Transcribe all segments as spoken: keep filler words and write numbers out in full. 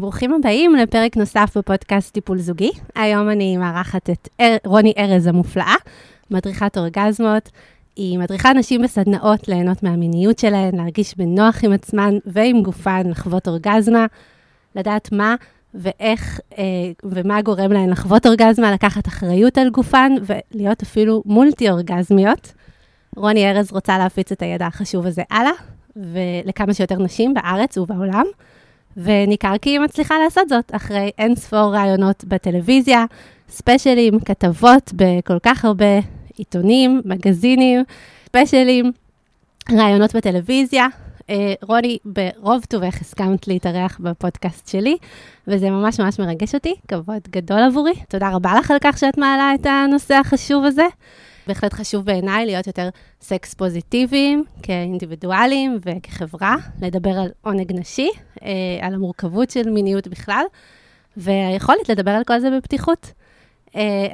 ברוכים הבאים לפרק נוסף בפודקאסט טיפול זוגי. היום אני מארחת את רוני ארז המופלאה, מדריכת אורגזמות. היא מדריכה נשים בסדנאות ליהנות מהמיניות שלהן, להרגיש בנוח עם עצמן ועם גופן, לחוות אורגזמה, לדעת מה ואיך ומה גורם להן לחוות אורגזמה, לקחת אחריות על גופן ולהיות אפילו מולטי אורגזמיות. רוני ארז רוצה להפיץ את הידע החשוב הזה הלאה, ולכמה שיותר נשים בארץ ובעולם. וניכר כי היא מצליחה לעשות זאת אחרי אין ספור רעיונות בטלוויזיה, ספשיילים, כתבות בכל כך הרבה עיתונים, מגזינים, ספשיילים, רעיונות בטלוויזיה. רוני, ברוב טובך הסכמת להתארח בפודקאסט שלי, וזה ממש ממש מרגש אותי, כבוד גדול עבורי. תודה רבה לך על כך שאת מעלה את הנושא החשוב הזה. בהחלט חשוב בעיניי להיות יותר סקס פוזיטיביים, כאינדיבידואלים וכחברה, לדבר על עונג נשי, על המורכבות של מיניות בכלל, והיכולת לדבר על כל זה בפתיחות.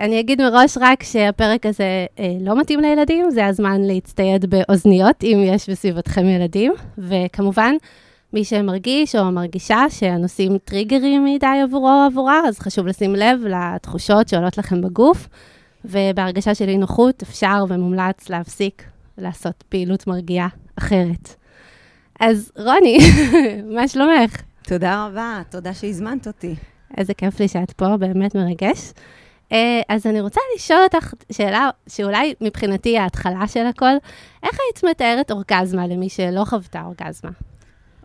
אני אגיד מראש רק שהפרק הזה לא מתאים לילדים, זה הזמן להצטייד באוזניות, אם יש בסביבתכם ילדים, וכמובן, מי שמרגיש או מרגישה שהנושאים טריגרים מדי עבורו או עבורה, אז חשוב לשים לב לתחושות שעולות לכם בגוף, ובהרגשה של אי-נוחות אפשר ומומלץ להפסיק לעשות פעילות מרגיעה אחרת. אז רוני, מה שלומך? תודה רבה, תודה שהזמנת אותי. איזה כיף לי שאת פה, באמת מרגש. אז אני רוצה לשאול אותך שאלה שאולי מבחינתי היא ההתחלה של הכל. איך היית מתארת אורגזמה למי שלא חוותה אורגזמה?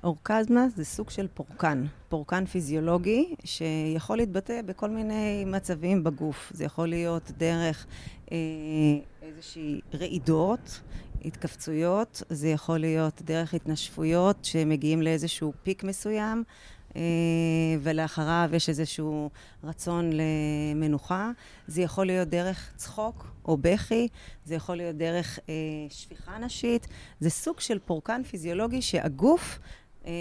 אורגזמה זה סוג של פורקן, פורקן פיזיולוגי שיכול להתבטא בכל מיני מצבים בגוף. זה יכול להיות דרך אה, איזושהי רעידות, התכווצויות, זה יכול להיות דרך התנשפויות שמגיעים לאיזשהו פיק מסוים, אה, ולאחריו יש איזשהו רצון למנוחה. זה יכול להיות דרך צחוק או בכי, זה יכול להיות דרך אה, שפיכה נשית. זה סוג של פורקן פיזיולוגי שהגוף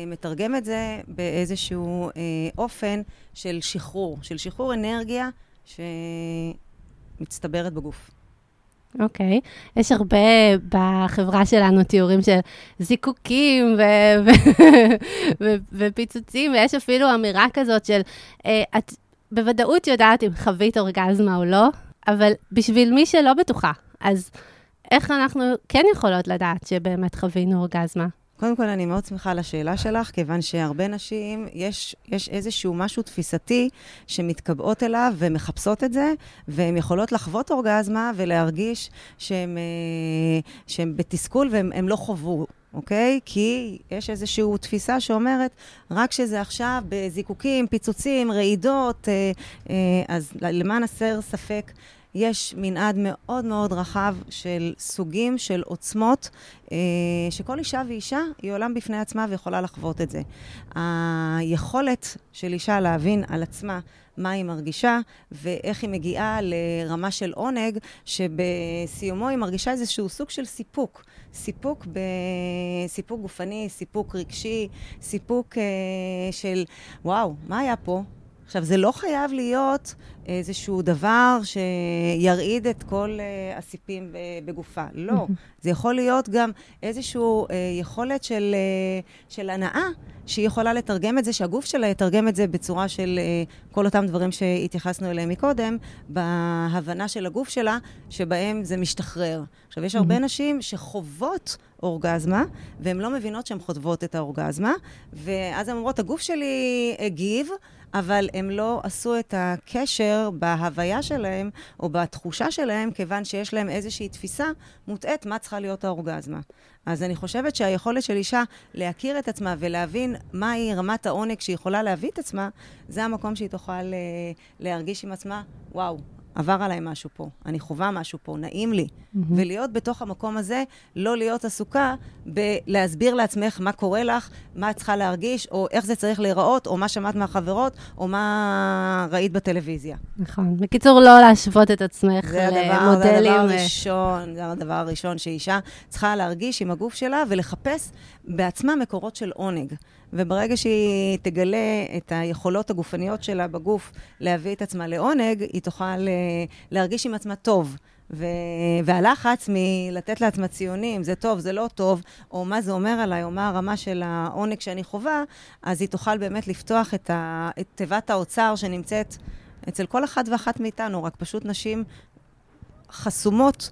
מתרגם את זה באיזשהו אופן של שחרור, של שחרור אנרגיה שמצטברת בגוף. אוקיי. יש הרבה בחברה שלנו תיאורים של זיקוקים ופיצוצים, ויש אפילו אמירה כזאת של, את בוודאות יודעת אם חווית אורגזמה או לא, אבל בשביל מי שלא בטוחה, אז איך אנחנו כן יכולות לדעת שבאמת חווינו אורגזמה? קודם כל, אני מאוד שמחה על השאלה שלך, כיוון שהרבה נשים, יש, יש איזשהו משהו תפיסתי שמתקבעות אליו ומחפשות את זה, והן יכולות לחוות אורגזמה ולהרגיש שהן, שהן בתסכול והן לא חוו. אוקיי? כי יש איזושהי תפיסה שאומרת, רק שזה עכשיו בזיקוקים, פיצוצים, רעידות, אז למען הסר ספק, יש מנעד מאוד מאוד רחב של סוגים, של עוצמות, שכל אישה ואישה היא עולם בפני עצמה ויכולה לחוות את זה. היכולת של אישה להבין על עצמה מה היא מרגישה ואיך היא מגיעה לרמה של עונג, שבסיומו היא מרגישה איזשהו סוג של סיפוק. סיפוק בסיפוק גופני, סיפוק רגשי, סיפוק של וואו, מה היה פה? עכשיו, זה לא חייב להיות איזשהו דבר שירעיד את כל אה, הסיפים בגופה. לא. זה יכול להיות גם איזשהו אה, יכולת של, אה, של הנאה, שהיא יכולה לתרגם את זה, שהגוף שלה יתרגם את זה בצורה של אה, כל אותם דברים שהתייחסנו אליהם מקודם, בהבנה של הגוף שלה, שבהם זה משתחרר. עכשיו, יש הרבה נשים שחוות אורגזמה, והן לא מבינות שהן חוטבות את האורגזמה, ואז הן אומרות, הגוף שלי הגיב, אבל הם לא עשו את הקשר בהוויה שלהם או בתחושה שלהם, כיוון שיש להם איזושהי תפיסה מוטעת מה צריכה להיות האורגזמה. אז אני חושבת שהיכולת של אישה להכיר את עצמה ולהבין מהי רמת העונג שהיא יכולה להביא את עצמה, זה המקום שהיא תוכל להרגיש עם עצמה, וואו, עבר עליי משהו פה, אני חובה משהו פה, נעים לי. Mm-hmm. ולהיות בתוך המקום הזה, לא להיות עסוקה בלהסביר לעצמך מה קורה לך, מה את צריכה להרגיש, או איך זה צריך להיראות, או מה שמעת מהחברות, או מה ראית בטלוויזיה. נכון. בקיצור, לא להשוות את עצמך זה הדבר, למודלים. זה הדבר הראשון, זה הדבר הראשון שאישה צריכה להרגיש עם הגוף שלה, ולחפש בעצמה מקורות של עונג. וברגע שהיא תגלה את היכולות הגופניות שלה בגוף להביא את עצמה לעונג, היא תוכל להרגיש עם עצמה טוב. והלחץ מלתת לעצמה ציונים, זה טוב, זה לא טוב, או מה זה אומר עליי, או מה הרמה של העונג שאני חובה, אז היא תוכל באמת לפתוח את תיבת האוצר שנמצאת אצל כל אחת ואחת מאיתנו, רק פשוט נשים חסומות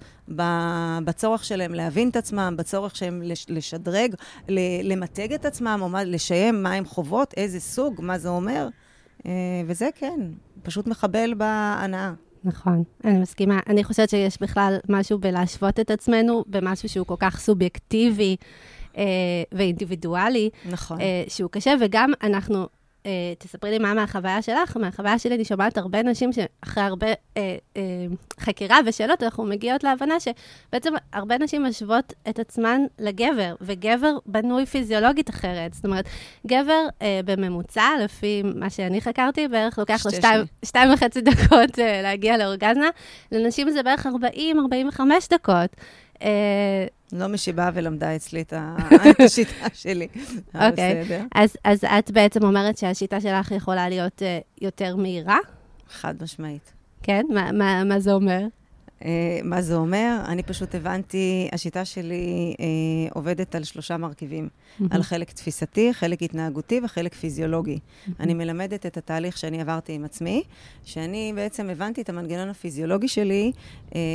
בצורך שלהם להבין את עצמם, בצורך שהם לשדרג, למתג את עצמם, או לשיים מה הם חובות, איזה סוג, מה זה אומר, וזה כן, פשוט מחבל בהנאה. נכון, אני מסכימה. אני חושבת שיש בכלל משהו בלהשוות את עצמנו במשהו שהוא כל כך סובייקטיבי אה, ואינדיבידואלי, נכון. אה, שהוא קשה, וגם אנחנו, אה, תספרי לי מה מהחוויה שלך, מהחוויה שלי אני שומעת הרבה נשים שאחרי הרבה אה, אה, חקירה ושאלות אנחנו מגיעות להבנה שבעצם הרבה נשים משוות את עצמן לגבר, וגבר בנוי פיזיולוגית אחרת. זאת אומרת, גבר אה, בממוצע, לפי מה שאני חקרתי, בערך לוקח לו שתיים, שתיים וחצי דקות אה, להגיע לאורגזנה, לנשים זה בערך ארבעים עד ארבעים וחמש דקות. אה, לא משיבה ולמדה אצלי את השיטה שלי. אוקיי, אז את בעצם אומרת שהשיטה שלך יכולה להיות יותר מהירה? חד משמעית. כן? מה זה אומר? מה זה אומר? אני פשוט הבנתי, השיטה שלי עובדת על שלושה מרכיבים. על חלק תפיסתי, חלק התנהגותי וחלק פיזיולוגי. אני מלמדת את התהליך שאני עברתי עם עצמי, שאני בעצם הבנתי את המנגנון הפיזיולוגי שלי,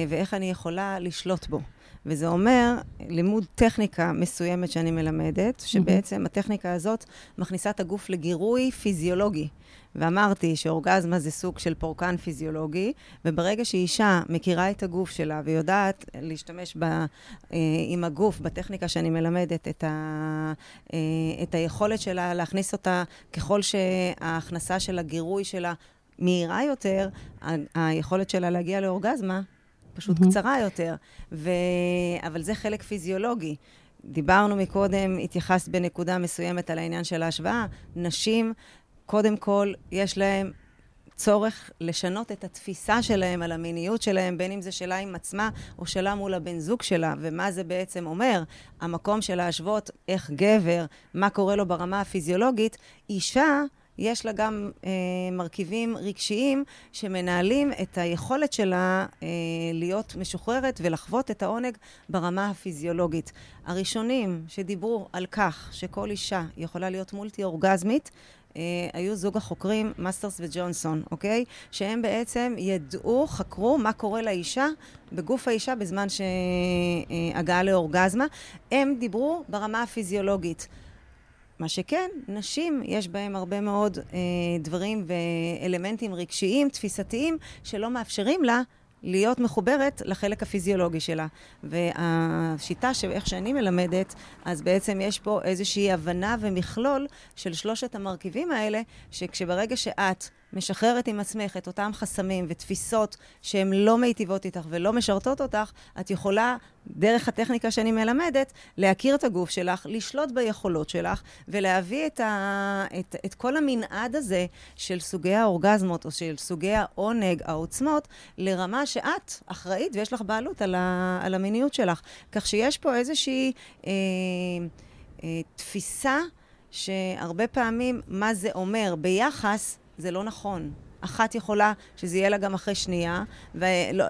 ואיך אני יכולה לשלוט בו. וזה אומר לימוד טכניקה מסוימת שאני מלמדת, שבעצם הטכניקה הזאת מכניסה את הגוף לגירוי פיזיולוגי. ואמרתי שאורגזמה זה סוג של פורקן פיזיולוגי, וברגע שאישה מכירה את הגוף שלה ויודעת להשתמש ב, אה, עם הגוף, בטכניקה שאני מלמדת, את, ה, אה, את היכולת שלה להכניס אותה, ככל שההכנסה של הגירוי שלה מהירה יותר, ה- היכולת שלה להגיע לאורגזמה, פשוט mm-hmm. קצרה יותר, ו... אבל זה חלק פיזיולוגי. דיברנו מקודם, התייחסת בנקודה מסוימת על העניין של ההשוואה, נשים, קודם כל, יש להם צורך לשנות את התפיסה שלהם על המיניות שלהם, בין אם זה שלה עם עצמה או שלה מול הבן זוג שלה, ומה זה בעצם אומר? המקום של להשוות איך גבר, מה קורה לו ברמה הפיזיולוגית, אישה, יש לה גם אה, מרכיבים רגשיים שמנהלים את היכולת שלה אה, להיות משוחררת ולחוות את העונג ברמה הפיזיולוגית. הראשונים שדיברו על כך שכל אישה יכולה להיות מולטי אורגזמית, אה, היו זוג החוקרים מאסטרס וג'ונסון, אוקיי? שהם בעצם ידעו, חקרו מה קורה לאישה בגוף האישה בזמן שהגעה לאורגזמה. הם דיברו ברמה הפיזיולוגית. מה שכן, נשים יש בהם הרבה מאוד אה, דברים ואלמנטים רגשיים, תפיסתיים, שלא מאפשרים לה להיות מחוברת לחלק הפיזיולוגי שלה. והשיטה שאיך שאני מלמדת, אז בעצם יש פה איזושהי הבנה ומכלול של שלושת המרכיבים האלה, שכשברגע שאת משחררת עם עצמך את אותם חסמים ותפיסות שהן לא מיטיבות איתך ולא משרתות אותך, את יכולה, דרך הטכניקה שאני מלמדת, להכיר את הגוף שלך, לשלוט ביכולות שלך, ולהביא את, ה... את... את כל המנעד הזה של סוגי האורגזמות או של סוגי העונג, העוצמות, לרמה שאת אחראית ויש לך בעלות על, ה... על המיניות שלך. כך שיש פה איזושהי אה... אה... תפיסה שהרבה פעמים מה זה אומר ביחס, זה לא נכון. אחת יכולה שזה יהיה לה גם אחרי שנייה, ולא,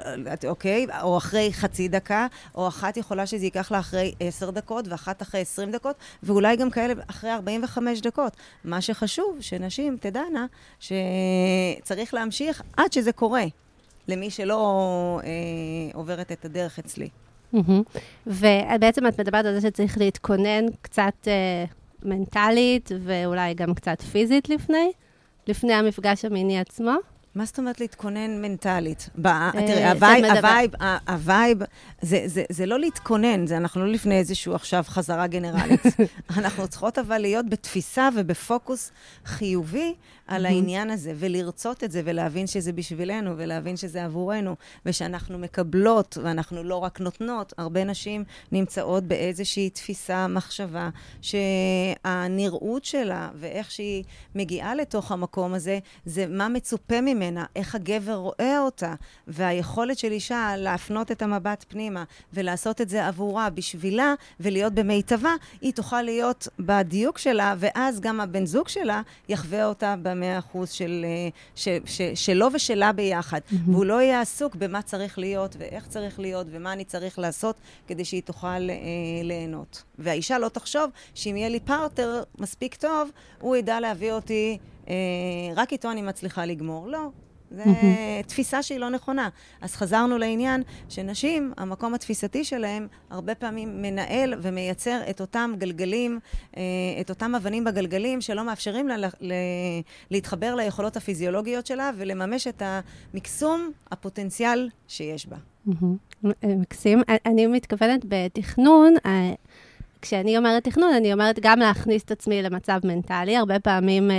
אוקיי, או אחרי חצי דקה, או אחת יכולה שזה ייקח לה אחרי עשר דקות, ואחת אחרי עשרים דקות, ואולי גם כאלה אחרי ארבעים וחמש דקות. מה שחשוב, שנשים תדענה שצריך להמשיך עד שזה קורה, למי שלא אה, עוברת את הדרך אצלי. ובעצם את מדברת על זה שצריך להתכונן קצת אה, מנטלית, ואולי גם קצת פיזית לפני. לפני המפגש המיני עצמו. מה זאת אומרת להתכונן מנטלית? תראה, הווייב, הווייב, זה לא להתכונן, אנחנו לא לפני איזשהו עכשיו חזרה גנרלית. אנחנו צריכות אבל להיות בתפיסה ובפוקוס חיובי, על העניין הזה, ולרצות את זה, ולהבין שזה בשבילנו, ולהבין שזה עבורנו, ושאנחנו מקבלות, ואנחנו לא רק נותנות. הרבה נשים נמצאות באיזושהי תפיסה, מחשבה, שהנראות שלה, ואיך שהיא מגיעה לתוך המקום הזה, זה מה מצופה ממנה, איך הגבר רואה אותה, והיכולת של אישה להפנות את המבט פנימה, ולעשות את זה עבורה, בשבילה, ולהיות במיטבה, היא תוכל להיות בדיוק שלה, ואז גם הבן זוג שלה יחווה אותה במאה אחוז של, של, של, שלו ושלה ביחד. Mm-hmm. והוא לא יהיה עסוק במה צריך להיות, ואיך צריך להיות, ומה אני צריך לעשות, כדי שהיא תוכל אה, ליהנות. והאישה לא תחשוב שאם יהיה לי פארטר מספיק טוב, הוא ידע להביא אותי, אה, רק איתו אני מצליחה לגמור. לא. זה תפיסה שהיא לא נכונה. אז חזרנו לעניין שנשים, המקום התפיסתי שלהם, הרבה פעמים מנהל ומייצר את אותם גלגלים, את אותם אבנים בגלגלים שלא מאפשרים לה להתחבר ליכולות הפיזיולוגיות שלה ולממש את המקסום הפוטנציאל שיש בה. מקסים. אני מתכוונת בתכנון, כשאני אומרת תכנון, אני אומרת גם להכניס את עצמי למצב מנטלי. הרבה פעמים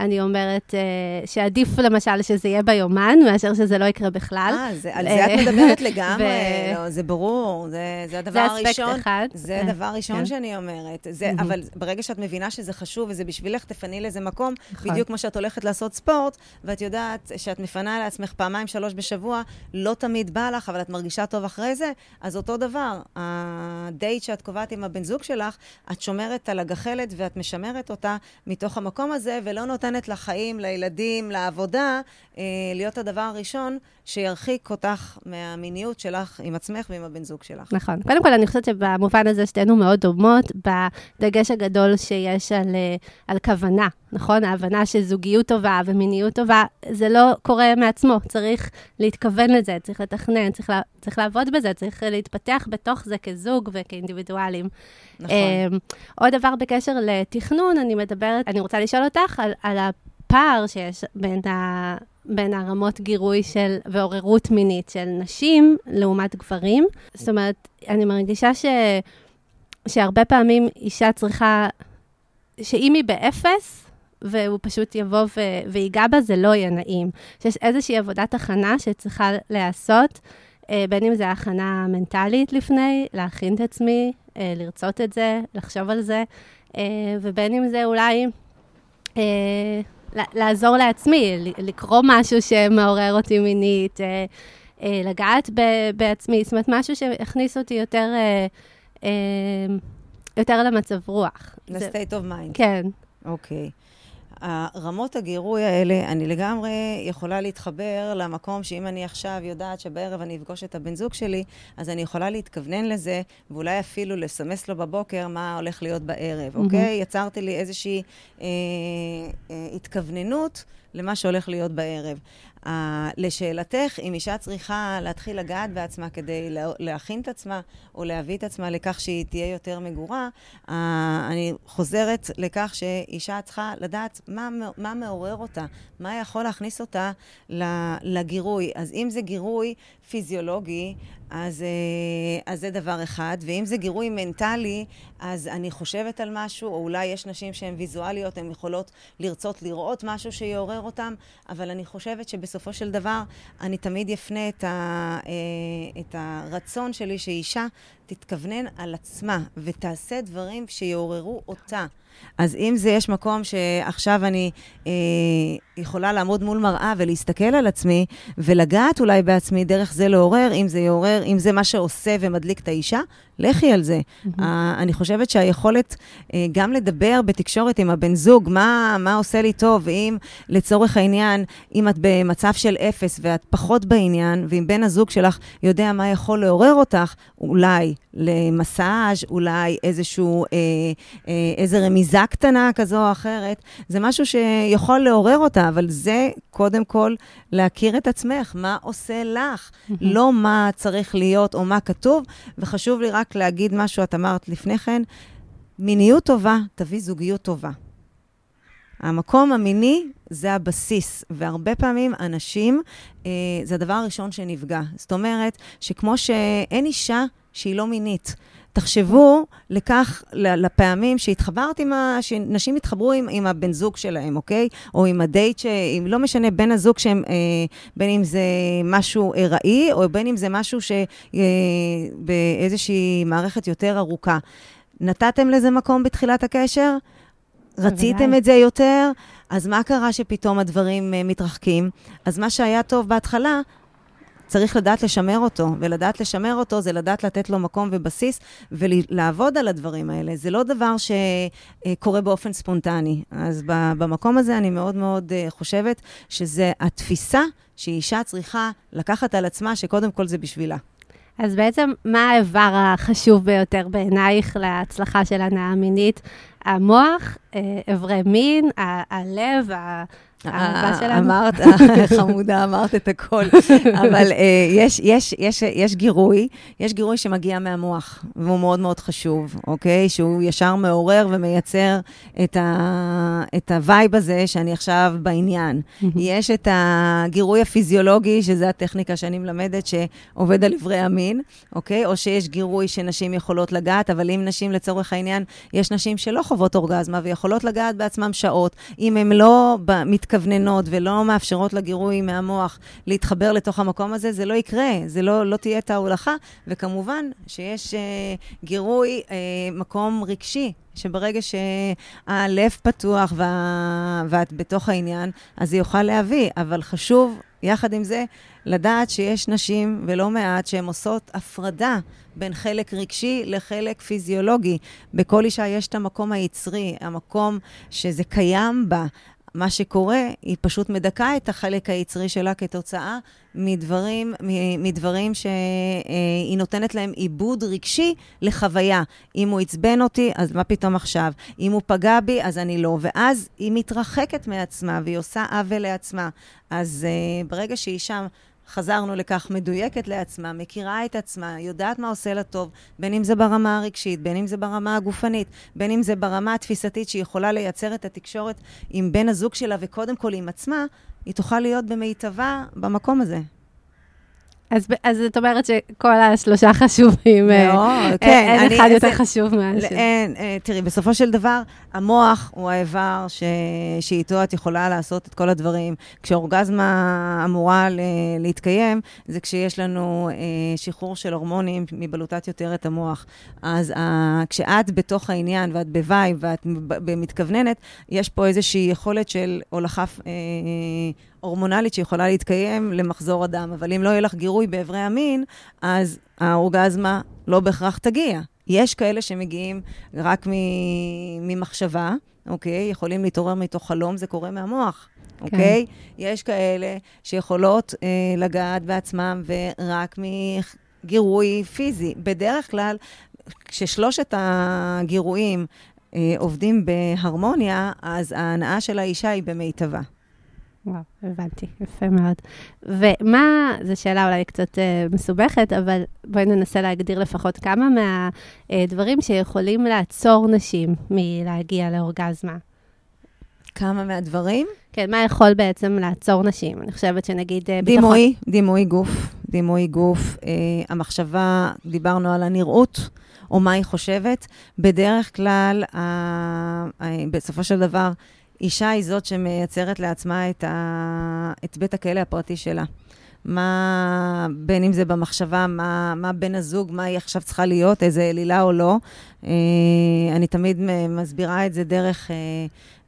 אני אומרת uh, שעדיף למשל שזה יהיה ביומן, מאשר שזה לא יקרה בכלל. אה, זה, על זה את מדברת לגמרי, ו... לא, זה ברור, זה, זה הדבר הראשון. זה אספקט אחד. זה הדבר הראשון שאני אומרת. זה, mm-hmm. אבל ברגע שאת מבינה שזה חשוב, וזה בשבילך תפני לאיזה מקום, נכון. בדיוק כמו שאת הולכת לעשות ספורט, ואת יודעת שאת מפנה לעצמך פעמיים, שלוש בשבוע, לא תמיד בא לך, אבל את מרגישה טוב אחרי זה, אז אותו דבר, הדייט שאת קובעת עם הבן זוג שלך, את שומרת על הגחלת, ואת משמרת אותה מתוך המקום הזה, ולא נותנת לחיים, לילדים, לעבודה, להיות הדבר הראשון שירחיק אותך מהמיניות שלך עם עצמך ועם הבן זוג שלך. נכון. קודם כל, אני חושבת שבמובן הזה שתינו מאוד דומות בדגש הגדול שיש על, על כוונה, נכון? ההבנה שזוגיות טובה ומיניות טובה, זה לא קורה מעצמו. צריך להתכוון לזה, צריך לתכנן, צריך, לה, צריך לעבוד בזה, צריך להתפתח בתוך זה כזוג וכאינדיבידואלים. נכון. עוד דבר בקשר לתכנון, אני מדברת, אני רוצה לשאול אותך על, על הפער שיש בין ה... בין הרמות גירוי של, ועוררות מינית של נשים לעומת גברים. זאת אומרת, אני מרגישה ש, שהרבה פעמים אישה צריכה, שאם היא באפס, והוא פשוט יבוא ו, ויגע בה, זה לא יהיה נעים. שיש איזושהי עבודת הכנה שצריכה לעשות, בין אם זה הכנה מנטלית לפני, להכין את עצמי, לרצות את זה, לחשוב על זה, ובין אם זה אולי... לעזור לעצמי, לקרוא משהו שמעורר אותי מינית, לגעת בעצמי, זאת אומרת, משהו שהכניס אותי יותר, יותר למצב רוח. ל-state of mind. כן. אוקיי. הרמות הגירוי האלה, אני לגמרי יכולה להתחבר למקום שאם אני עכשיו יודעת שבערב אני אפגוש את הבן זוג שלי, אז אני יכולה להתכוונן לזה, ואולי אפילו לסמס לו בבוקר מה הולך להיות בערב, אוקיי? יצרתי לי איזושהי אה, אה, התכווננות למה שהולך להיות בערב. Uh, לשאלתך, אם אישה צריכה להתחיל לגעת בעצמה כדי לה, להכין את עצמה, או להביא את עצמה לכך שהיא תהיה יותר מגורה, uh, אני חוזרת לכך שאישה צריכה לדעת מה, מה מעורר אותה, מה יכול להכניס אותה לגירוי. אז אם זה גירוי פיזיולוגי, אז, אז זה דבר אחד, ואם זה גירוי מנטלי, אז אני חושבת על משהו, או אולי יש נשים שהן ויזואליות, הן יכולות לרצות לראות משהו שיעורר אותם, אבל אני חושבת שבסופו של דבר, אני תמיד יפנה את, ה, את הרצון שלי שאישה תתכוונן על עצמה, ותעשה דברים שיעוררו אותה. אז אם זה יש מקום שעכשיו אני אה, יכולה לעמוד מול מראה ולהסתכל על עצמי, ולגעת אולי בעצמי דרך זה לעורר, אם זה יעורר, אם זה מה שעושה ומדליק את האישה, לכי על זה. Mm-hmm. אה, אני חושבת שהיכולת אה, גם לדבר בתקשורת עם הבן זוג, מה, מה עושה לי טוב, אם לצורך העניין, אם את במצב של אפס ואת פחות בעניין, ואם בן הזוג שלך יודע מה יכול לעורר אותך, אולי למסאז', אולי איזשהו, אה, אה, איזה רמיזה, מיזה קטנה כזו או אחרת, זה משהו שיכול לעורר אותה, אבל זה קודם כל להכיר את עצמך, מה עושה לך, לא מה צריך להיות או מה כתוב, וחשוב לי רק להגיד משהו, את אמרת לפני כן, מיניות טובה תביא זוגיות טובה. המקום המיני זה הבסיס, והרבה פעמים אנשים, אה, זה הדבר הראשון שנפגע. זאת אומרת, שכמו שאין אישה שהיא לא מינית, תחשבו לכך, לפעמים שהתחברתי עם, ה... שנשים התחברו עם, עם הבן זוג שלהם, אוקיי? או עם הדייט, שאם לא משנה בן הזוג שהם, אה, בין אם זה משהו ראי, או בין אם זה משהו שבאיזושהי מערכת יותר ארוכה. נתתם לזה מקום בתחילת הקשר? רציתם את זה יותר? אז מה קרה שפתאום הדברים אה, מתרחקים? אז מה שהיה טוב בהתחלה... צריך לדעת לשמר אותו, ולדעת לשמר אותו זה לדעת לתת לו מקום ובסיס, ולעבוד על הדברים האלה. זה לא דבר שקורה באופן ספונטני. אז במקום הזה אני מאוד מאוד חושבת שזה התפיסה שאישה צריכה לקחת על עצמה, שקודם כל זה בשבילה. אז בעצם מה האיבר החשוב ביותר בעינייך להצלחה של הנאה המינית? המוח, איברי מין, הלב, ה... האהבה שלנו. אמרת, חמודה, אמרת את הכל. אבל יש, יש, יש, יש גירוי, יש גירוי שמגיע מהמוח, והוא מאוד מאוד חשוב, אוקיי? שהוא ישר מעורר ומייצר את ה, את הווייב הזה שאני עכשיו בעניין. יש את הגירוי הפיזיולוגי, שזה הטכניקה שאני מלמדת, שעובד על עברי המין, אוקיי? או שיש גירוי שנשים יכולות לגעת, אבל אם נשים לצורך העניין, יש נשים שלא חוות אורגזמה ויכולות לגעת בעצמם שעות, אם הן לא מתקדמות, כווננות ולא מאפשרות לגירוי מהמוח להתחבר לתוך המקום הזה, זה לא יקרה, זה לא, לא תהיה את ההולכה, וכמובן שיש אה, גירוי אה, מקום רגשי, שברגע שהלב פתוח וה... ואת בתוך העניין, אז זה יוכל להביא, אבל חשוב יחד עם זה לדעת שיש נשים ולא מעט שהן עושות הפרדה בין חלק רגשי לחלק פיזיולוגי. בכל אישה יש את המקום היצרי, המקום שזה קיים בה, מה שקורה, היא פשוט מדכא את החלק היצרי שלה כתוצאה מדברים, מדברים שהיא נותנת להם עיבוד רגשי לחוויה. אם הוא עצבן אותי, אז מה פתאום עכשיו? אם הוא פגע בי, אז אני לא. ואז היא מתרחקת מעצמה, והיא עושה עוול לעצמה. אז ברגע שהיא שם, חזרנו לכך, מדויקת לעצמה, מכירה את עצמה, יודעת מה עושה לה טוב, בין אם זה ברמה הרגשית, בין אם זה ברמה הגופנית, בין אם זה ברמה התפיסתית שהיא יכולה לייצר את התקשורת עם בן הזוג שלה, וקודם כל עם עצמה, היא תוכל להיות במיטבה במקום הזה. אז, אז זאת אומרת שכל השלושה חשובים, לא, כן, אין אחד יותר חשוב מהשני. תראי, בסופו של דבר, המוח הוא האיבר ש, שאיתו את יכולה לעשות את כל הדברים. כשאורגזמה אמורה ל, להתקיים, זה כשיש לנו אה, שחרור של הורמונים מבלוטת יותר את המוח. אז אה, כשאת בתוך העניין ואת בווי ואת מתכווננת, יש פה איזושהי יכולת של הולכה... אה, הורמונלית שיכולה להתקיים למחזור הדם, אבל אם לא יהיה לך גירוי בעברי המין, אז האורגזמה לא בהכרח תגיע. יש כאלה שמגיעים רק ממחשבה, אוקיי? יכולים להתעורר מתוך חלום, זה קורה מהמוח, אוקיי? יש כאלה שיכולות אה, לגעת בעצמם ורק מגירוי פיזי. בדרך כלל, כששלושת הגירויים אה, עובדים בהרמוניה, אז ההנאה של האישה היא במיטבה. וואו, הבנתי, יפה מאוד. ומה, זו שאלה אולי קצת אה, מסובכת, אבל בואי ננסה להגדיר לפחות כמה מהדברים אה, שיכולים לעצור נשים מלהגיע לאורגזמה. כמה מהדברים? כן, מה יכול בעצם לעצור נשים? אני חושבת שנגיד... אה, דימוי, בתוך... דימוי גוף, דימוי גוף. אה, המחשבה, דיברנו על הנראות, או מה היא חושבת. בדרך כלל, אה, אה, בסופו של דבר, אישה היא זאת שמייצרת לעצמה את, ה... את בית הכלא הפרטי שלה. מה, בין אם זה במחשבה, מה, מה בן הזוג, מה היא עכשיו צריכה להיות, איזה אלילה או לא. אה, אני תמיד מסבירה את זה דרך, אה,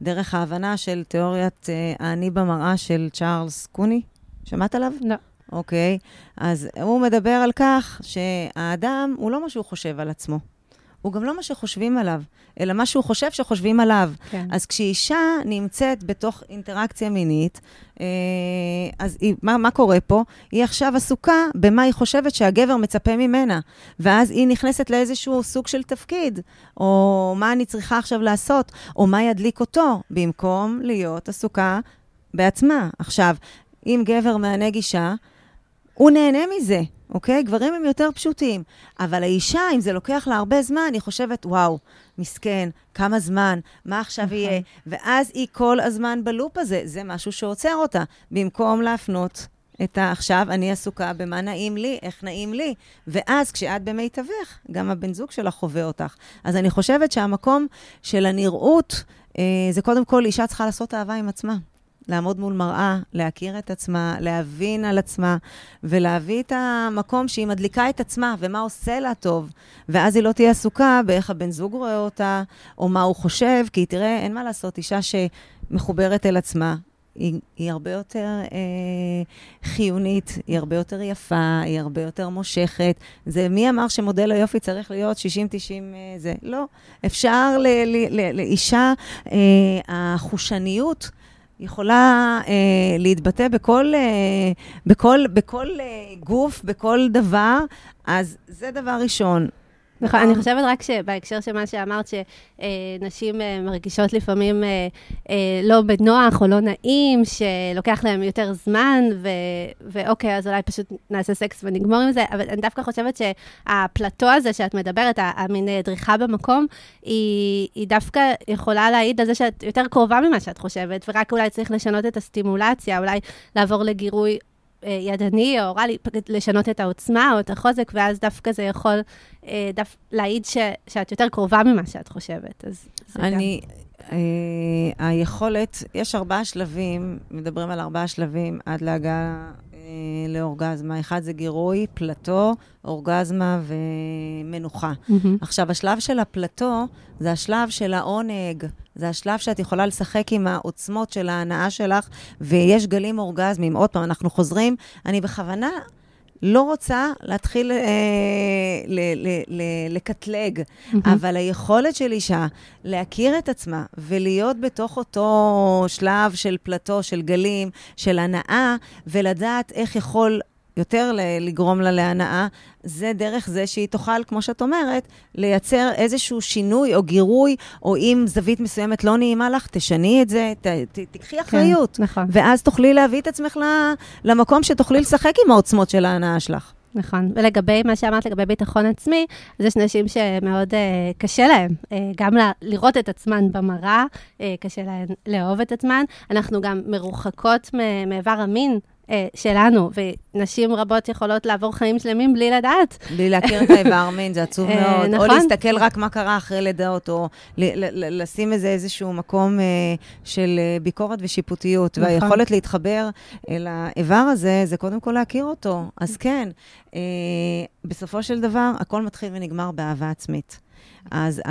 דרך ההבנה של תיאוריית האני אה, במראה של צ'ארלס קוני. שמעת עליו? לא. אוקיי. אז הוא מדבר על כך שהאדם הוא לא מה שהוא חושב על עצמו. הוא גם לא מה שחושבים עליו, אלא מה שהוא חושב שחושבים עליו. כן. אז כשאישה נמצאת בתוך אינטראקציה מינית, אז היא, מה, מה קורה פה? היא עכשיו עסוקה במה היא חושבת שהגבר מצפה ממנה, ואז היא נכנסת לאיזשהו סוג של תפקיד, או מה אני צריכה עכשיו לעשות, או מה ידליק אותו, במקום להיות עסוקה בעצמה. עכשיו, אם גבר מענה גישה, הוא נהנה מזה, אוקיי? גברים הם יותר פשוטים, אבל האישה, אם זה לוקח לה הרבה זמן, היא חושבת, וואו, מסכן, כמה זמן, מה עכשיו יהיה? ואז היא כל הזמן בלופ הזה, זה משהו שעוצר אותה, במקום להפנות את העכשיו, אני עסוקה במה נעים לי, איך נעים לי, ואז כשאת במיטבך, גם הבן זוג שלה חווה אותך. אז אני חושבת שהמקום של הנראות, אה, זה קודם כל, אישה צריכה לעשות אהבה עם עצמה. לעמוד מול מראה, להכיר את עצמה, להבין על עצמה, ולהביא את המקום שהיא מדליקה את עצמה, ומה עושה לה טוב, ואז היא לא תהיה עסוקה באיך הבן זוג רואה אותה, או מה הוא חושב, כי תראה, אין מה לעשות, אישה שמחוברת אל עצמה, היא, היא הרבה יותר אה, חיונית, היא הרבה יותר יפה, היא הרבה יותר מושכת. זה מי אמר שמודל היופי צריך להיות שישים תשעים אה, זה? לא. אפשר ל, ל, ל, לאישה, אה, החושניות יכולה אה, להתבטא בכל, אה, בכל, בכל אה, גוף, בכל דבר, אז זה דבר ראשון. אני חושבת רק שבהקשר שמה שאמרת, שנשים מרגישות לפעמים לא בנוח או לא נעים, שלוקח להם יותר זמן, ואוקיי, אז אולי פשוט נעשה סקס ונגמור עם זה, אבל אני דווקא חושבת שהפלטו הזה שאת מדברת, המין דריכה במקום, היא דווקא יכולה להעיד על זה שאת יותר קרובה ממה שאת חושבת, ורק אולי צריך לשנות את הסטימולציה, אולי לעבור לגירוי ידני או אורלי, לשנות את העוצמה או את החוזק, ואז דווקא זה יכול דווקא להעיד ש, שאת יותר קרובה ממה שאת חושבת. אז אני, גם... אה, היכולת, יש ארבעה שלבים, מדברים על ארבעה שלבים עד להגעה אה, לאורגזמה. אחד זה גירוי, פלטו, אורגזמה ומנוחה. Mm-hmm. עכשיו, השלב של הפלטו זה השלב של העונג, זה השלב שאת יכולה לשחק עם העוצמות של ההנאה שלך, ויש גלים אורגזמים. עוד פעם, אנחנו חוזרים, אני בכוונה לא רוצה להתחיל אה, ל- ל- ל- לקטלג, אבל היכולת של אישה להכיר את עצמה, ולהיות בתוך אותו שלב של פלטו, של גלים, של הנאה, ולדעת איך יכול יותר לגרום לה להנאה, זה דרך זה שהיא תוכל, כמו שאת אומרת, לייצר איזשהו שינוי או גירוי, או אם זווית מסוימת לא נעימה לך, תשני את זה, ת, ת, תקחי אחריות. כן, נכון. ואז תוכלי להביא את עצמך למקום שתוכלי לשחק עם העוצמות של ההנאה שלך. נכון, ולגבי מה שאמרת, לגבי ביטחון עצמי, אז יש נשים שמאוד uh, קשה להן, uh, גם ל- לראות את עצמן במראה, uh, קשה להן לאהוב את עצמן, אנחנו גם מרוחקות מ- מעבר המין, שלנו, ונשים רבות יכולות לעבור חיים שלמים בלי לדעת. בלי להכיר את האיבר מין, זה עצוב מאוד. נכון. או להסתכל רק מה קרה אחרי לדעות, או לשים איזה איזשהו מקום של ביקורת ושיפוטיות, והיכולת להתחבר לאיבר הזה, זה קודם כל להכיר אותו. אז כן, בסופו של דבר, הכל מתחיל ונגמר באהבה עצמית. אז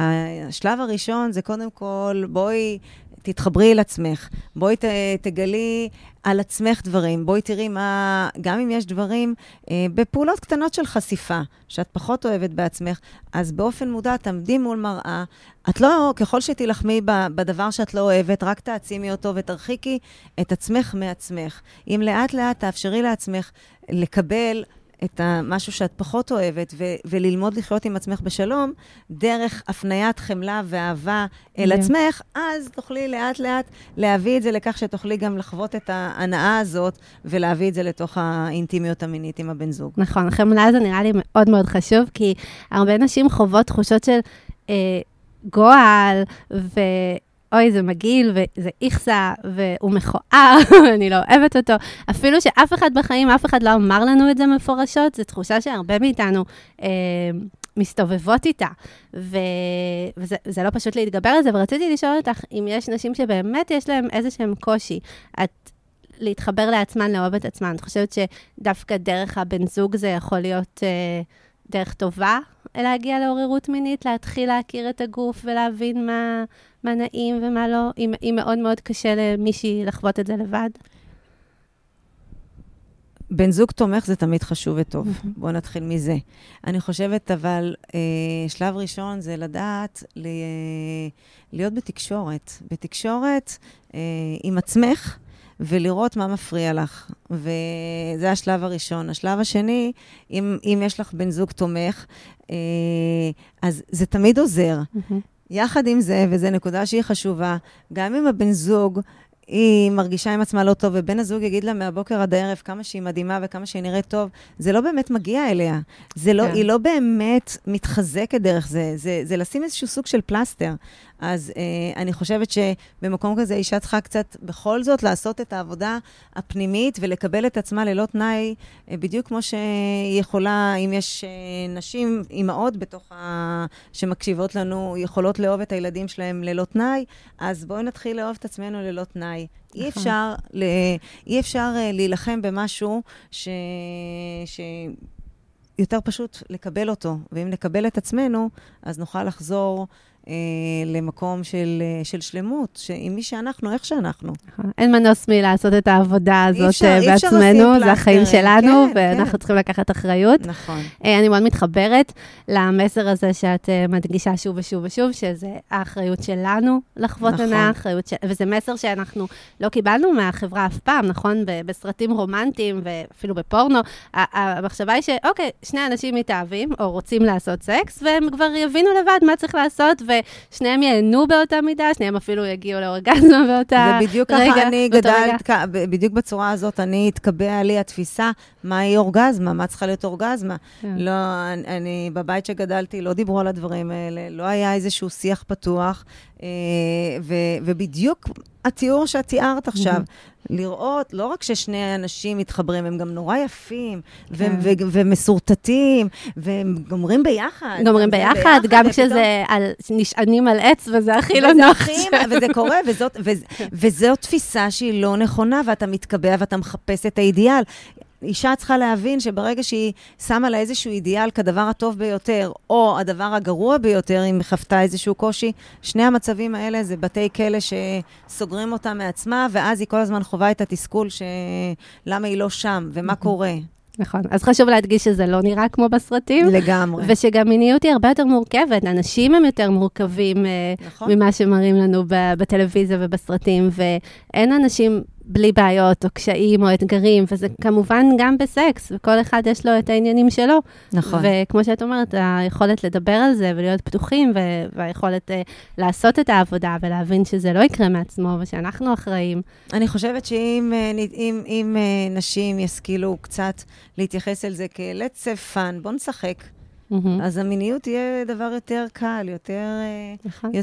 השלב הראשון זה קודם כל, בואי תתחברי אל עצמך, בואי ת, תגלי על עצמך דברים, בואי תראי מה, גם אם יש דברים, אה, בפעולות קטנות של חשיפה, שאת פחות אוהבת בעצמך, אז באופן מודע, תעמדי מול מראה, את לא, ככל שתלחמי בדבר שאת לא אוהבת, רק תעצימי אותו ותרחיקי את עצמך מעצמך. אם לאט לאט תאפשרי לעצמך לקבל את משהו שאת פחות אוהבת, ו- וללמוד לחיות עם עצמך בשלום, דרך הפניית חמלה ואהבה אל yeah. עצמך, אז תוכלי לאט לאט להביא את זה לכך שתוכלי גם לחוות את ההנאה הזאת, ולהביא את זה לתוך האינטימיות המינית עם הבן זוג. נכון, החמלה הזו נראה לי מאוד מאוד חשוב, כי הרבה נשים חוות תחושות של אה, גועל, ו... אוי, זה מגעיל, וזה איכסה, והוא מכוער, אני לא אוהבת אותו. אפילו שאף אחד בחיים, אף אחד לא אמר לנו את זה מפורשות, זו תחושה שהרבה מאיתנו אה, מסתובבות איתה. ו... וזה זה לא פשוט להתגבר על זה, ורציתי לשאול אותך, אם יש נשים שבאמת יש להם איזשהם קושי, את להתחבר לעצמן, לאהוב את עצמן, את חושבת שדווקא דרך הבן זוג זה יכול להיות אה, דרך טובה? להגיע לעוררות מינית, להתחיל להכיר את הגוף ולהבין מה, מה נעים ומה לא, אם, אם מאוד מאוד קשה למישהי לחוות את זה לבד. בן זוג תומך זה תמיד חשוב וטוב. בואו נתחיל מזה. אני חושבת, אבל אה, שלב ראשון זה לדעת ל... להיות בתקשורת. בתקשורת אה, עם עצמך, ולראות מה מפריע לך. וזה השלב הראשון. השלב השני, אם, אם יש לך בן זוג תומך, אז זה תמיד עוזר. יחד עם זה, וזו נקודה שהיא חשובה, גם אם הבן זוג היא מרגישה עם עצמה לא טוב, ובן הזוג יגיד לה מהבוקר עד הערב כמה שהיא מדהימה וכמה שהיא נראית טוב, זה לא באמת מגיע אליה. זה לא, כן. היא לא באמת מתחזקת דרך זה. זה, זה לשים איזשהו סוג של פלסטר. אז אה, אני חושבת שבמקום כזה אישה צריכה קצת בכל זאת לעשות את העבודה הפנימית ולקבל את עצמה ללא תנאי, אה, בדיוק כמו שהיא יכולה, אם יש אה, נשים, אימהות בתוך ה... שמקשיבות לנו, יכולות לאהוב את הילדים שלהם ללא תנאי, אז בואו נתחיל לאהוב את עצמנו ללא תנאי. אי אפשר, ל... אי אפשר אה, להילחם במשהו ש... ש... יותר פשוט לקבל אותו, ואם נקבל את עצמנו, אז נוכל לחזור אה, למקום של, אה, של שלמות, שעם מי שאנחנו, איך שאנחנו. אין מנוס מי לעשות את העבודה הזאת אפשר, בעצמנו, זה החיים שלנו, כן, ואנחנו כן. צריכים לקחת אחריות. נכון. אה, אני מאוד מתחברת למסר הזה שאת אה, מדגישה שוב ושוב ושוב, שזה האחריות שלנו לחוות נכון. לנה, האחריות של... וזה מסר שאנחנו לא קיבלנו מהחברה אף פעם, נכון? ב- בסרטים רומנטיים, ואפילו בפורנו, המחשבה היא שאוקיי, שני אנשים מתאהבים, או רוצים לעשות סקס, והם כבר יבינו לבד מה צריך לעשות, ושניהם ייהנו באותה מידה, שניהם אפילו יגיעו לאורגזמה באותה רגע. ובדיוק ככה אני גדלת, בדיוק בצורה הזאת, אני התקבע לי התפיסה, מהי אורגזמה, מה צריכה להיות אורגזמה. לא, אני, בבית שגדלתי, לא דיברו על הדברים האלה, לא היה איזשהו שיח פתוח, ובדיוק התיאור שאת תיארת עכשיו, לראות, לא רק ששני האנשים מתחברים, הם גם נורא יפים, ומסורטטים, והם גומרים ביחד. גומרים ביחד, גם כשזה נשענים על עץ, וזה הכי לא נוח. וזה קורה, וזו תפיסה שהיא לא נכונה, ואתה מתקבע ואתה מחפש את האידיאל. אישה צריכה להבין שברגע שהיא שמה לה איזשהו אידיאל כדבר הטוב ביותר, או הדבר הגרוע ביותר, אם חפתה איזשהו קושי, שני המצבים האלה זה בתי כלא שסוגרים אותה מעצמה, ואז היא כל הזמן חובה את התסכול שלמה היא לא שם, ומה קורה. נכון. אז חשוב להדגיש שזה לא נראה כמו בסרטים. לגמרי. ושגם מיניות היא הרבה יותר מורכבת. אנשים הם יותר מורכבים נכון. ממה שמראים לנו בטלוויזיה ובסרטים, ואין אנשים... בלי בעיות, או קשיים, או אתגרים, וזה כמובן גם בסקס, וכל אחד יש לו את העניינים שלו. נכון. וכמו שאת אומרת, היכולת לדבר על זה, ולהיות פתוחים, והיכולת לעשות את העבודה, ולהבין שזה לא יקרה מעצמו, ושאנחנו אחראים. אני חושבת שאם אם, אם נשים ישכילו קצת להתייחס אל זה כ-let's have fun, בוא נשחק. אז המיניות תהיה דבר יותר קל, יותר נחמד.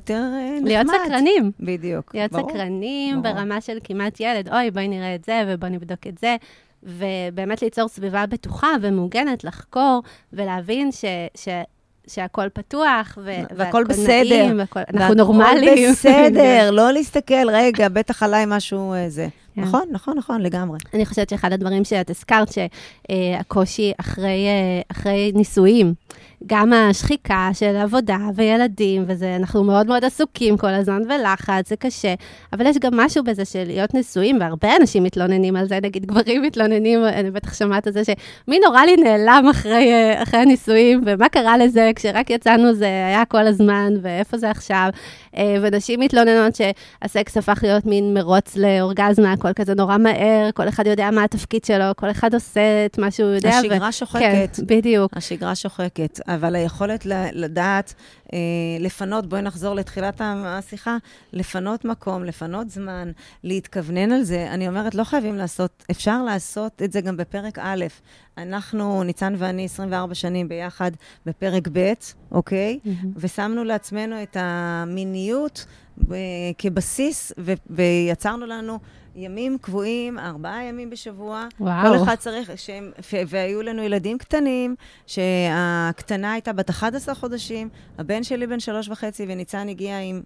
להיות סקרנים. בדיוק. להיות סקרנים ברמה של כמעט ילד, אוי, בואי נראה את זה ובואי נבדוק את זה, ובאמת ליצור סביבה בטוחה ומוגנת לחקור ולהבין ש... שהכל פתוח, והכל בסדר, אנחנו נורמליים. בסדר, לא להסתכל, רגע, בטח עליי משהו זה. נכון, נכון, נכון, לגמרי. אני חושבת שאחד הדברים שאת הזכרת, שהקושי אחרי נישואים, גם השחיקה של עבודה וילדים, ואנחנו מאוד מאוד עסוקים כל הזמן, ולחץ, זה קשה, אבל יש גם משהו בזה של להיות נשואים, והרבה אנשים מתלוננים על זה, נגיד גברים מתלוננים, אני בטח שמעת על זה, שמי נורא לי נעלם אחרי הנישואים, ומה קרה לזה, כשרק יצאנו זה היה כל הזמן, ואיפה זה עכשיו, ונשים מתלוננות שהסקס הפך להיות מין מרוץ לאורגזמה, הכל כזה נורא מהר, כל אחד יודע מה התפקיד שלו, כל אחד עושה את מה שהוא יודע. השגרה ו... שוחקת. כן, בדיוק. השגרה שוחקת, אבל היכולת לדעת, אה, לפנות, בואי נחזור לתחילת השיחה, לפנות מקום, לפנות זמן, להתכוונן על זה. אני אומרת, לא חייבים לעשות, אפשר לעשות את זה גם בפרק א', אנחנו, ניצן ואני, עשרים וארבע שנים ביחד בפרק ב', אוקיי? Mm-hmm. ושמנו לעצמנו את המיניות ב- כבסיס, ו- ויצרנו לנו ימים קבועים, ארבעה ימים בשבוע. וואו. כל אחד צריך, שהם, והיו לנו ילדים קטנים, שהקטנה הייתה בת אחד עשר חודשים, הבן שלי בן שלוש וחצי, וניצן הגיע עם...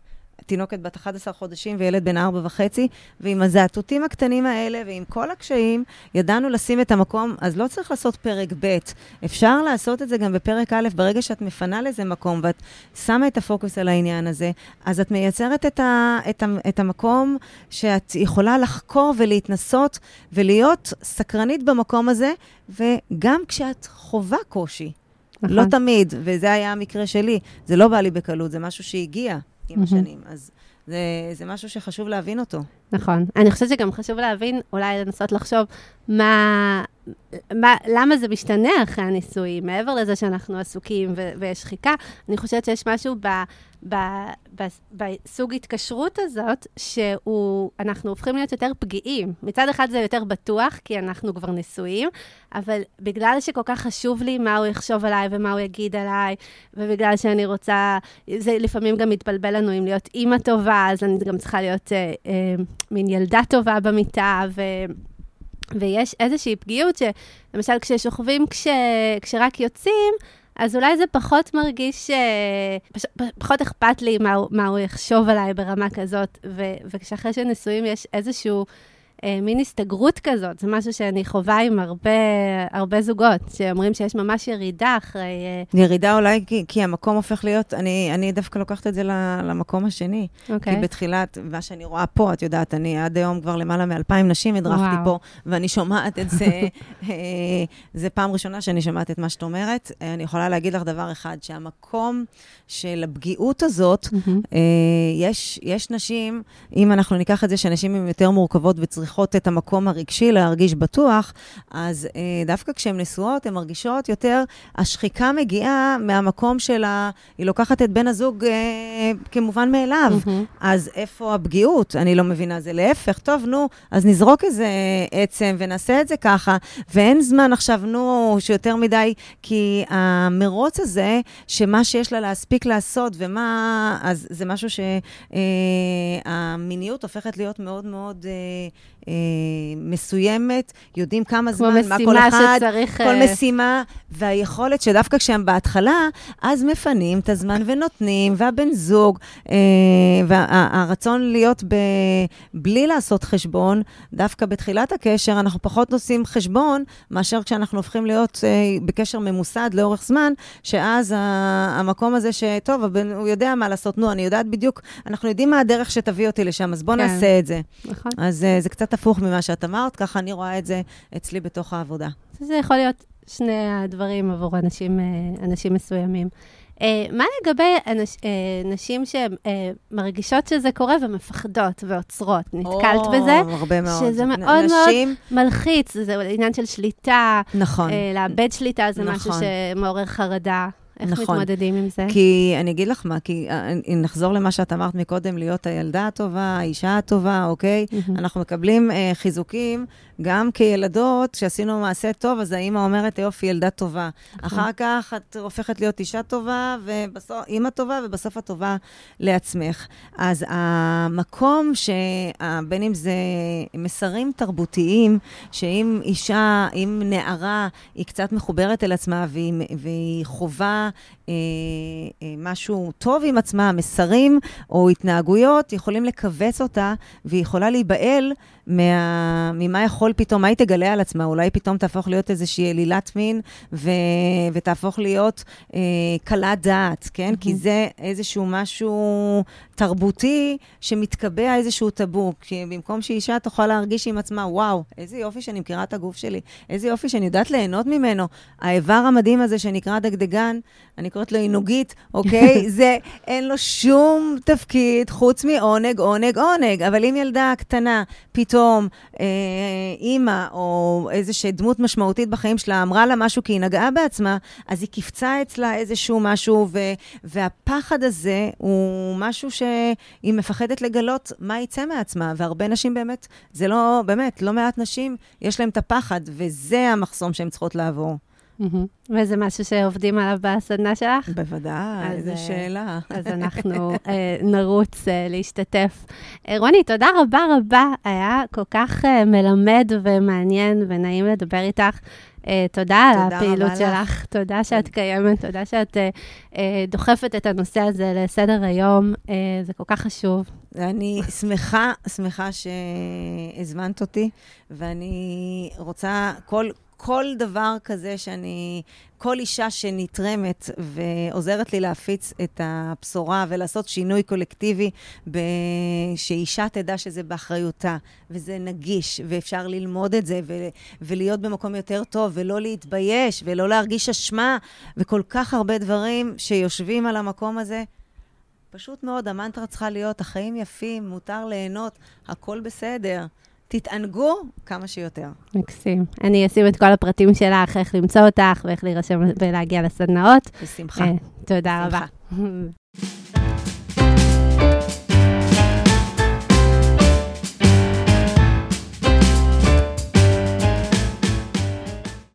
תינוקת בת אחד עשר חודשים וילד בן ארבע וחצי, ועם הזעתותים הקטנים האלה, ועם כל הקשיים, ידענו לשים את המקום, אז לא צריך לעשות פרק ב', אפשר לעשות את זה גם בפרק א', ברגע שאת מפנה לזה מקום, ואת שמה את הפוקוס על העניין הזה, אז את מייצרת את, ה, את, ה, את המקום שאת יכולה לחקור ולהתנסות, ולהיות סקרנית במקום הזה, וגם כשאת חובה קושי, נכון. לא תמיד, וזה היה המקרה שלי, זה לא בא לי בקלות, זה משהו שהגיע, עם השנים, אז זה, זה משהו שחשוב להבין אותו. נכון. אני חושבת שגם חשוב להבין, אולי לנסות לחשוב מה, מה, למה זה משתנה אחרי הניסויים? מעבר לזה שאנחנו עסוקים ו- ויש שחיקה, אני חושבת שיש משהו ב... ב- ב- בסוג התקשרות הזאת, שאנחנו הופכים להיות יותר פגיעים. מצד אחד זה יותר בטוח, כי אנחנו כבר ניסויים, אבל בגלל שכל כך חשוב לי מה הוא יחשוב עליי ומה הוא יגיד עליי, ובגלל שאני רוצה, זה לפעמים גם מתבלבל לנו עם להיות אימא טובה, אז אני גם צריכה להיות אה, אה, מין ילדה טובה במיטה, ו... ויש איזושהי פגיעות שלמשל כששוכבים, כש, כשרק יוצאים, אז אולי זה פחות מרגיש, פחות אכפת לי מה, מה הוא יחשוב עליי ברמה כזאת, ו, וכשאחרי שנישואים יש איזשהו אה, מין הסתגרות כזאת, זה משהו שאני חובה עם הרבה, הרבה זוגות, שאומרים שיש ממש ירידה אחרי... אה... ירידה אולי כי, כי המקום הופך להיות, אני, אני דווקא לוקחת את זה למקום השני, okay. כי בתחילת, מה שאני רואה פה, את יודעת, אני עד היום כבר למעלה מאלפיים נשים הדרכתי wow. פה, ואני שומעת את זה, אה, זה פעם ראשונה שאני שומעת את מה שאת אומרת, אה, אני יכולה להגיד לך דבר אחד, שהמקום של הפגיעות הזאת, mm-hmm. אה, יש, יש נשים, אם אנחנו ניקח את זה, שנשים הן יותר מורכבות וצריכות, את המקום הרגשי להרגיש בטוח, אז אה, דווקא כשהן נשואות, הן מרגישות יותר, השחיקה מגיעה מהמקום שלה, היא לוקחת את בן הזוג אה, כמובן מאליו, mm-hmm. אז איפה הפגיעות? אני לא מבינה, זה להפך, טוב, נו, אז נזרוק איזה עצם ונעשה את זה ככה, ואין זמן עכשיו, נו, שיותר מדי, כי המרוץ הזה, שמה שיש לה להספיק לעשות, ומה, אז זה משהו שהמיניות אה, הופכת להיות מאוד מאוד... אה, מסוימת, יודעים כמה זמן, מה כל אחד, כל משימה, והיכולת שדווקא כשהם בהתחלה, אז מפנים את הזמן ונותנים, והבן זוג, והרצון להיות בלי לעשות חשבון, דווקא בתחילת הקשר, אנחנו פחות נושאים חשבון, מאשר כשאנחנו הופכים להיות בקשר ממוסד לאורך זמן, שאז המקום הזה שטוב, הוא יודע מה לעשות, נו, אני יודעת בדיוק, אנחנו יודעים מה הדרך שתביא אותי לשם, אז בוא נעשה את זה. אז זה קצת הפוך ממה שאת אמרת, ככה אני רואה את זה אצלי בתוך העבודה. זה יכול להיות שני הדברים עבור אנשים, אנשים מסוימים. מה לגבי אנש, נשים שמרגישות שזה קורה ומפחדות ועוצרות? נתקלת או, בזה? הרבה מאוד. שזה מאוד נ- נשים... מאוד מלחיץ, זה עניין של שליטה. נכון. לאבד שליטה זה נכון. משהו שמעורר חרדה. איך נכון. מתמודדים עם זה? כי אני אגיד לך מה, כי אם נחזור למה שאת אמרת מקודם, להיות הילדה הטובה, האישה הטובה, אוקיי? Mm-hmm. אנחנו מקבלים אה, חיזוקים, גם כילדות, שעשינו מעשה טוב, אז האמא אומרת, יופי, ילדה טובה. Okay. אחר כך את הופכת להיות אישה טובה, ובסוף, אמא טובה, ובסוף הטובה לעצמך. אז המקום שבין אם זה מסרים תרבותיים, שאם אישה, אם נערה, היא קצת מחוברת אל עצמה, והיא, והיא חובה, משהו טוב עם עצמה, מסרים או התנהגויות, יכולים לקבץ אותה, והיא יכולה להיבעל מה, ממה יכול פתאום, מה היא תגלה על עצמה, אולי פתאום תהפוך להיות איזושהי אלילת מין, ו, ותהפוך להיות אה, קלה דעת, כן? Mm-hmm. כי זה איזשהו משהו תרבותי, שמתקבע איזשהו טבו, כי במקום שאישה תוכל להרגיש עם עצמה, וואו, איזה יופי שאני מכירה את הגוף שלי, איזה יופי שאני יודעת ליהנות ממנו, האיבר המדהים הזה שנקרא דגדגן, אני קוראת לו עינוגית, אוקיי? זה, אין לו שום תפקיד חוץ מעונג, עונג, עונג. אבל אם ילדה קטנה, פתאום, אה, אימא או איזושהי דמות משמעותית בחיים שלה, אמרה לה משהו כי היא נגעה בעצמה, אז היא קפצה אצלה איזשהו משהו, ו, והפחד הזה הוא משהו שהיא מפחדת לגלות מה יצא מעצמה, והרבה נשים באמת, זה לא, באמת, לא מעט נשים, יש להם את הפחד, וזה המחסום שהן צריכות לעבור. וזה משהו שעובדים עליו בסדנה שלך? בוודאי, איזו שאלה. אז אנחנו נרוץ להשתתף. רוני, תודה רבה רבה, היה כל כך מלמד ומעניין ונעים לדבר איתך. תודה על הפעילות שלך, תודה שאת קיימת, תודה שאת דוחפת את הנושא הזה לסדר היום, זה כל כך חשוב. אני שמחה, שמחה שהזמנת אותי, ואני רוצה כל... כל דבר כזה שאני, כל אישה שנתרמת ועוזרת לי להפיץ את הבשורה ולעשות שינוי קולקטיבי, שאישה תדע שזה באחריותה, וזה נגיש, ואפשר ללמוד את זה, ו- ולהיות במקום יותר טוב, ולא להתבייש, ולא להרגיש אשמה, וכל כך הרבה דברים שיושבים על המקום הזה, פשוט מאוד, המנטרה צריכה להיות, החיים יפים, מותר ליהנות, הכל בסדר. תתענגו כמה שיותר. מקסים. אני אשים את כל הפרטים שלך, איך למצוא אותך, ואיך להירשם ולהגיע לסדנאות. בשמחה. תודה רבה.